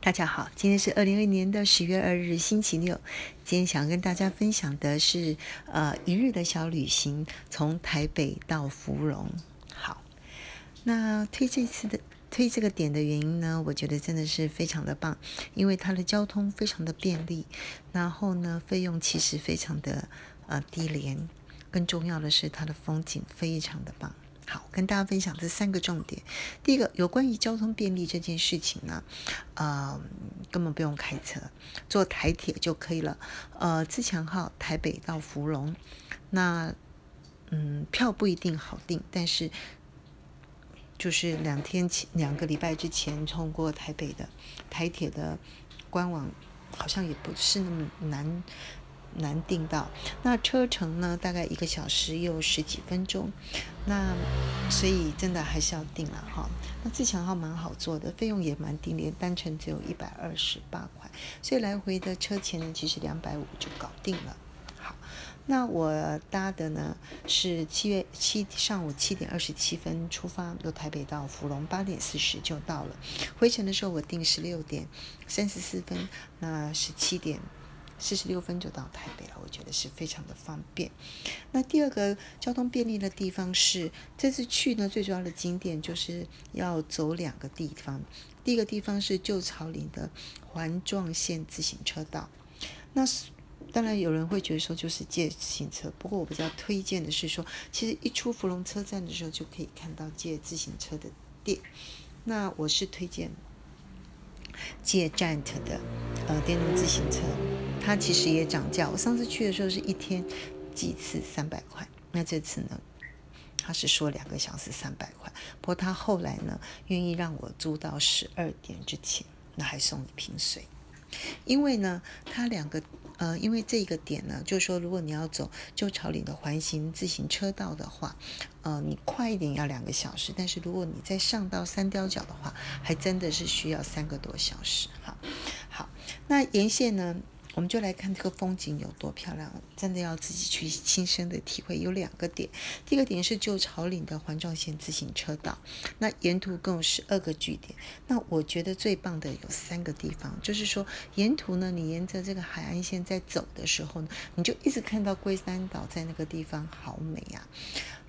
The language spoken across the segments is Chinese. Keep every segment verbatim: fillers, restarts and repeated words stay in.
大家好，今天是二零二一年的十月二日星期六。今天想跟大家分享的是呃一日的小旅行，从台北到芙蓉。好，那推这次的推这个点的原因呢，我觉得真的是非常的棒，因为它的交通非常的便利，然后呢费用其实非常的呃低廉，更重要的是它的风景非常的棒。好，跟大家分享这三个重点。第一个，有关于交通便利这件事情呢，呃，根本不用开车，坐台铁就可以了。呃，自强号台北到芙蓉，那嗯，票不一定好订，但是就是两天前、两个礼拜之前通过台北的台铁的官网，好像也不是那么难。难订到，那车程呢大概一个小时又十几分钟，那所以真的还是要订了哈。那自强号蛮好做的，费用也蛮低廉，单程只有一百二十八块，所以来回的车钱呢其实两百五就搞定了。好，那我搭的呢是七月七上午七点二十七分出发，由台北到芙蓉八点四十就到了。回程的时候我订十六点三十四分，那十七点四十六分就到台北了，我觉得是非常的方便。那第二个交通便利的地方是，这次去呢最主要的景点就是要走两个地方。第一个地方是旧草岭的环状线自行车道，那当然有人会觉得说就是借自行车，不过我比较推荐的是说，其实一出芙蓉车站的时候就可以看到借自行车的店，那我是推荐借 Giant 的呃电动自行车。它其实也涨价，我上次去的时候是一天几次三百块，那这次呢它是说两个小时三百块，不过它后来呢愿意让我租到十二点之前，那还送一瓶水。因为呢它两个呃，因为这一个点呢就是说，如果你要走旧草岭的环形自行车道的话，呃，你快一点要两个小时，但是如果你再上到三貂角的话，还真的是需要三个多小时。好，好，那沿线呢我们就来看这个风景有多漂亮，真的要自己去亲身的体会。有两个点，第一个点是旧草岭的环状线自行车道，那沿途共有十二个据点。那我觉得最棒的有三个地方，就是说沿途呢你沿着这个海岸线在走的时候呢，你就一直看到龟山岛，在那个地方好美啊，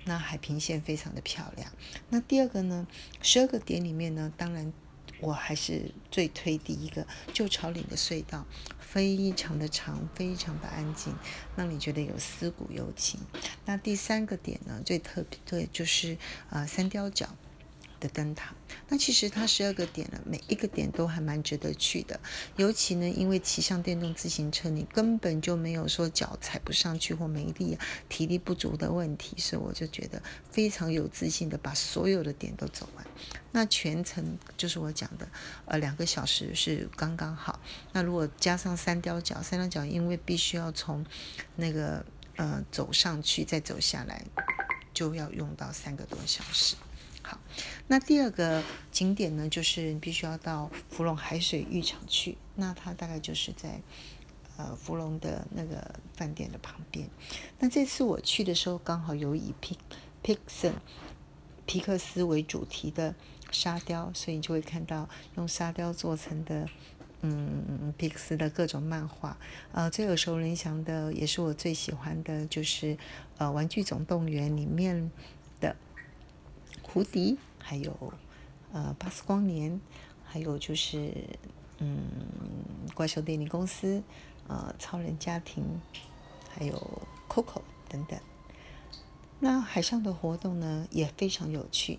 那海平线非常的漂亮。那第二个呢，十二个点里面呢，当然我还是最推第一个旧草岭的隧道，非常的长，非常的安静，让你觉得有思古幽情。那第三个点呢，最特别对就是呃三貂角的灯塔。那其实它十二个点呢，每一个点都还蛮值得去的。尤其呢，因为骑上电动自行车，你根本就没有说脚踩不上去或没力、啊、体力不足的问题，所以我就觉得非常有自信的把所有的点都走完。那全程就是我讲的，呃，两个小时是刚刚好。那如果加上三貂角，三貂角因为必须要从那个呃走上去再走下来，就要用到三个多小时。好，那第二个景点呢，就是你必须要到芙蓉海水浴场去。那它大概就是在呃芙蓉的那个饭店的旁边。那这次我去的时候，刚好有以 Pixar 皮克斯为主题的沙雕，所以你就会看到用沙雕做成的嗯 Pixar 的各种漫画。呃，最耳熟能详的，也是我最喜欢的，就是呃《玩具总动员》里面的胡迪，还有呃巴斯光年，还有就是嗯怪兽电力公司，呃超人家庭，还有 Coco 等等。那海上的活动呢也非常有趣。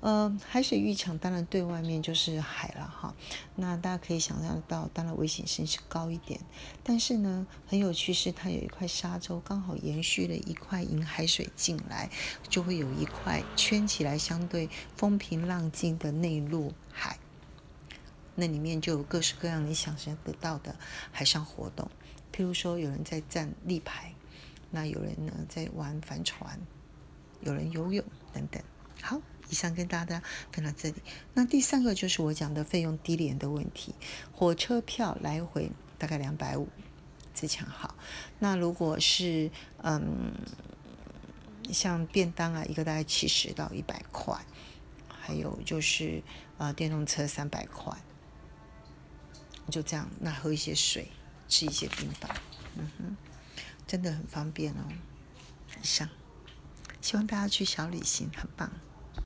呃海水浴场当然对外面就是海了哈，那大家可以想象到，当然危险性是高一点，但是呢很有趣是，它有一块沙洲刚好延续了一块引海水进来，就会有一块圈起来相对风平浪静的内陆海，那里面就有各式各样你想象得到的海上活动，譬如说有人在站立牌，那有人呢在玩帆船，有人游泳等等。好，以上跟大家分享到这里。那第三个就是我讲的费用低廉的问题，火车票来回大概两百五十，自强号。那如果是嗯像便当啊，一个大概七十到一百块，还有就是呃电动车三百块，就这样，那喝一些水，吃一些冰棒，嗯哼，真的很方便哦。以上，希望大家去小旅行，很棒。